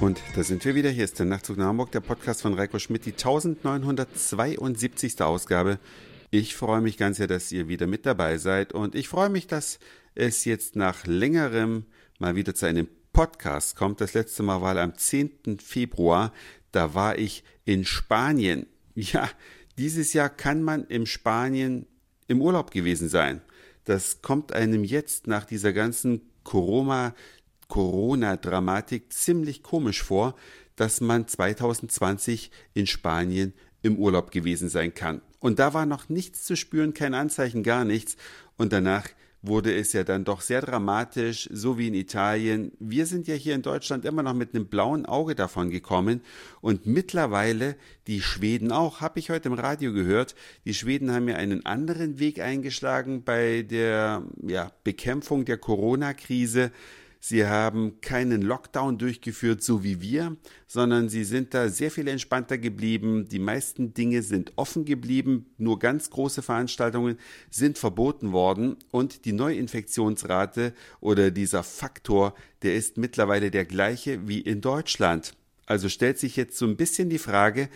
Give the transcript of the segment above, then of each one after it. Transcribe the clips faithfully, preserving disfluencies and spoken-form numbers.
Und da sind wir wieder. Hier ist der Nachtzug nach Hamburg, der Podcast von Reiko Schmidt, die neunzehnhundertzweiundsiebzigste. Ausgabe. Ich freue mich ganz sehr, dass ihr wieder mit dabei seid. Und ich freue mich, dass es jetzt nach längerem mal wieder zu einem Podcast kommt. Das letzte Mal war am zehnten Februar. Da war ich in Spanien. Ja, dieses Jahr kann man in Spanien im Urlaub gewesen sein. Das kommt einem jetzt nach dieser ganzen Corona Corona-Dramatik ziemlich komisch vor, dass man zweitausendzwanzig in Spanien im Urlaub gewesen sein kann. Und da war noch nichts zu spüren, kein Anzeichen, gar nichts. Und danach wurde es ja dann doch sehr dramatisch, so wie in Italien. Wir sind ja hier in Deutschland immer noch mit einem blauen Auge davon gekommen. Und mittlerweile, die Schweden auch, habe ich heute im Radio gehört, die Schweden haben ja einen anderen Weg eingeschlagen bei der ja, Bekämpfung der Corona-Krise. Sie haben keinen Lockdown durchgeführt, so wie wir, sondern sie sind da sehr viel entspannter geblieben. Die meisten Dinge sind offen geblieben, nur ganz große Veranstaltungen sind verboten worden und die Neuinfektionsrate oder dieser Faktor, der ist mittlerweile der gleiche wie in Deutschland. Also stellt sich jetzt so ein bisschen die Frage,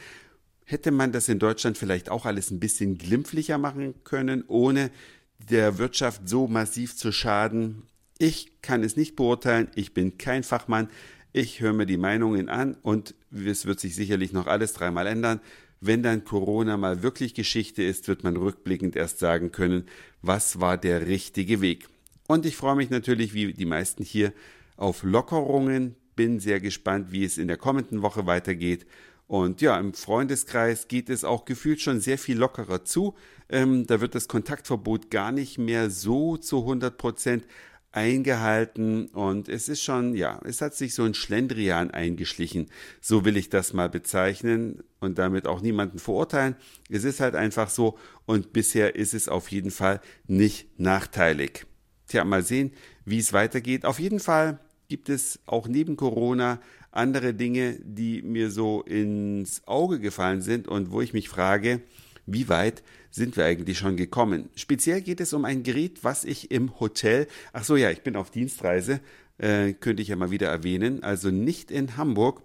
hätte man das in Deutschland vielleicht auch alles ein bisschen glimpflicher machen können, ohne der Wirtschaft so massiv zu schaden? Ich kann es nicht beurteilen, ich bin kein Fachmann, ich höre mir die Meinungen an und es wird sich sicherlich noch alles dreimal ändern. Wenn dann Corona mal wirklich Geschichte ist, wird man rückblickend erst sagen können, was war der richtige Weg. Und ich freue mich natürlich, wie die meisten hier, auf Lockerungen, bin sehr gespannt, wie es in der kommenden Woche weitergeht. Und ja, im Freundeskreis geht es auch gefühlt schon sehr viel lockerer zu. Ähm, da wird das Kontaktverbot gar nicht mehr so zu hundert Prozent eingehalten und es ist schon, ja, es hat sich so ein Schlendrian eingeschlichen, so will ich das mal bezeichnen und damit auch niemanden verurteilen. Es ist halt einfach so und bisher ist es auf jeden Fall nicht nachteilig. Tja, mal sehen, wie es weitergeht. Auf jeden Fall gibt es auch neben Corona andere Dinge, die mir so ins Auge gefallen sind und wo ich mich frage, wie weit sind wir eigentlich schon gekommen? Speziell geht es um ein Gerät, was ich im Hotel, ach so ja, ich bin auf Dienstreise, äh, könnte ich ja mal wieder erwähnen, also nicht in Hamburg.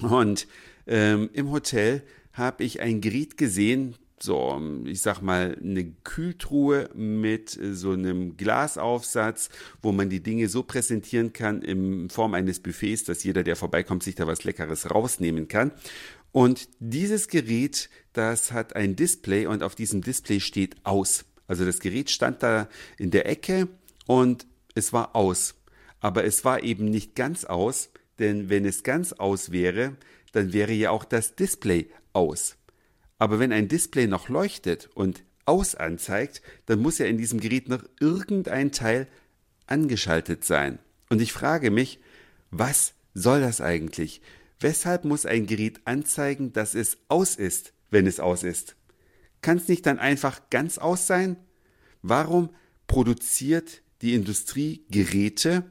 Und ähm, im Hotel habe ich ein Gerät gesehen, so ich sag mal eine Kühltruhe mit so einem Glasaufsatz, wo man die Dinge so präsentieren kann in Form eines Buffets, dass jeder, der vorbeikommt, sich da was Leckeres rausnehmen kann. Und dieses Gerät, das hat ein Display und auf diesem Display steht aus. Also das Gerät stand da in der Ecke und es war aus. Aber es war eben nicht ganz aus, denn wenn es ganz aus wäre, dann wäre ja auch das Display aus. Aber wenn ein Display noch leuchtet und aus anzeigt, dann muss ja in diesem Gerät noch irgendein Teil angeschaltet sein. Und ich frage mich, was soll das eigentlich? Weshalb muss ein Gerät anzeigen, dass es aus ist, wenn es aus ist? Kann es nicht dann einfach ganz aus sein? Warum produziert die Industrie Geräte,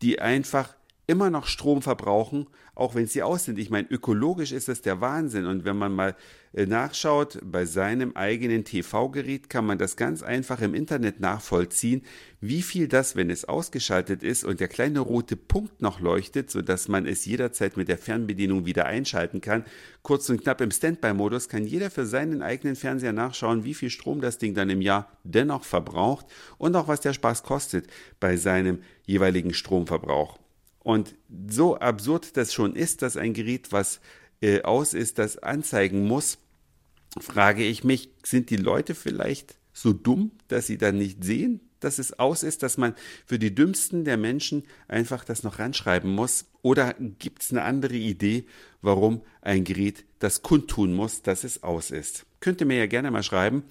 die einfach immer noch Strom verbrauchen, auch wenn sie aus sind? Ich meine, ökologisch ist das der Wahnsinn. Und wenn man mal nachschaut, bei seinem eigenen T V-Gerät kann man das ganz einfach im Internet nachvollziehen, wie viel das, wenn es ausgeschaltet ist und der kleine rote Punkt noch leuchtet, sodass man es jederzeit mit der Fernbedienung wieder einschalten kann. Kurz und knapp im Standby-Modus kann jeder für seinen eigenen Fernseher nachschauen, wie viel Strom das Ding dann im Jahr dennoch verbraucht und auch was der Spaß kostet bei seinem jeweiligen Stromverbrauch. Und so absurd das schon ist, dass ein Gerät, was äh, aus ist, das anzeigen muss, frage ich mich, sind die Leute vielleicht so dumm, dass sie dann nicht sehen, dass es aus ist, dass man für die dümmsten der Menschen einfach das noch ranschreiben muss? Oder gibt es eine andere Idee, warum ein Gerät das kundtun muss, dass es aus ist? Könnt ihr mir ja gerne mal schreiben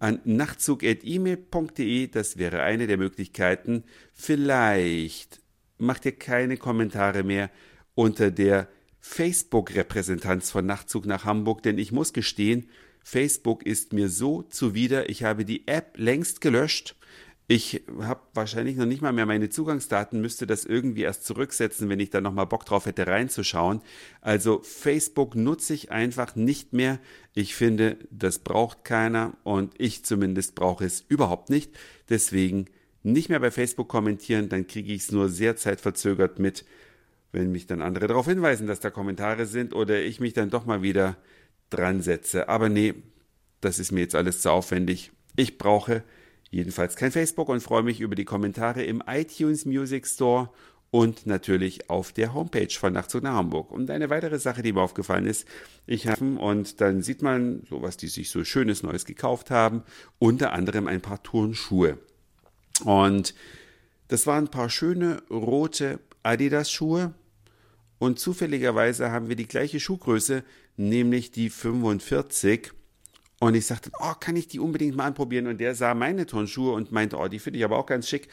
an nachtzug at e mail punkt de, das wäre eine der Möglichkeiten. Vielleicht macht ihr keine Kommentare mehr unter der Facebook-Repräsentanz von Nachtzug nach Hamburg, denn ich muss gestehen, Facebook ist mir so zuwider. Ich habe die App längst gelöscht. Ich habe wahrscheinlich noch nicht mal mehr meine Zugangsdaten, müsste das irgendwie erst zurücksetzen, wenn ich da nochmal Bock drauf hätte reinzuschauen. Also Facebook nutze ich einfach nicht mehr. Ich finde, das braucht keiner und ich zumindest brauche es überhaupt nicht. Deswegen nicht mehr bei Facebook kommentieren, dann kriege ich es nur sehr zeitverzögert mit. wenn mich dann andere darauf hinweisen, dass da Kommentare sind oder ich mich dann doch mal wieder dran setze. Aber nee, das ist mir jetzt alles zu aufwendig. Ich brauche jedenfalls kein Facebook und freue mich über die Kommentare im iTunes Music Store und natürlich auf der Homepage von Nachtzug nach Hamburg. Und eine weitere Sache, die mir aufgefallen ist, ich habe, und dann sieht man so, was die sich so Schönes Neues gekauft haben, unter anderem ein paar Turnschuhe. Und das waren ein paar schöne rote Adidas-Schuhe und zufälligerweise haben wir die gleiche Schuhgröße, nämlich die fünfundvierzig. Und ich sagte, oh, kann ich die unbedingt mal anprobieren? Und der sah meine Turnschuhe und meinte, oh, die finde ich aber auch ganz schick.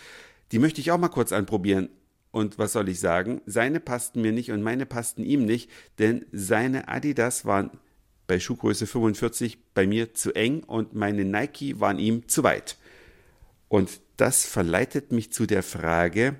Die möchte ich auch mal kurz anprobieren. Und was soll ich sagen? Seine passten mir nicht und meine passten ihm nicht, denn seine Adidas waren bei Schuhgröße fünfundvierzig bei mir zu eng und meine Nike waren ihm zu weit. Und das verleitet mich zu der Frage,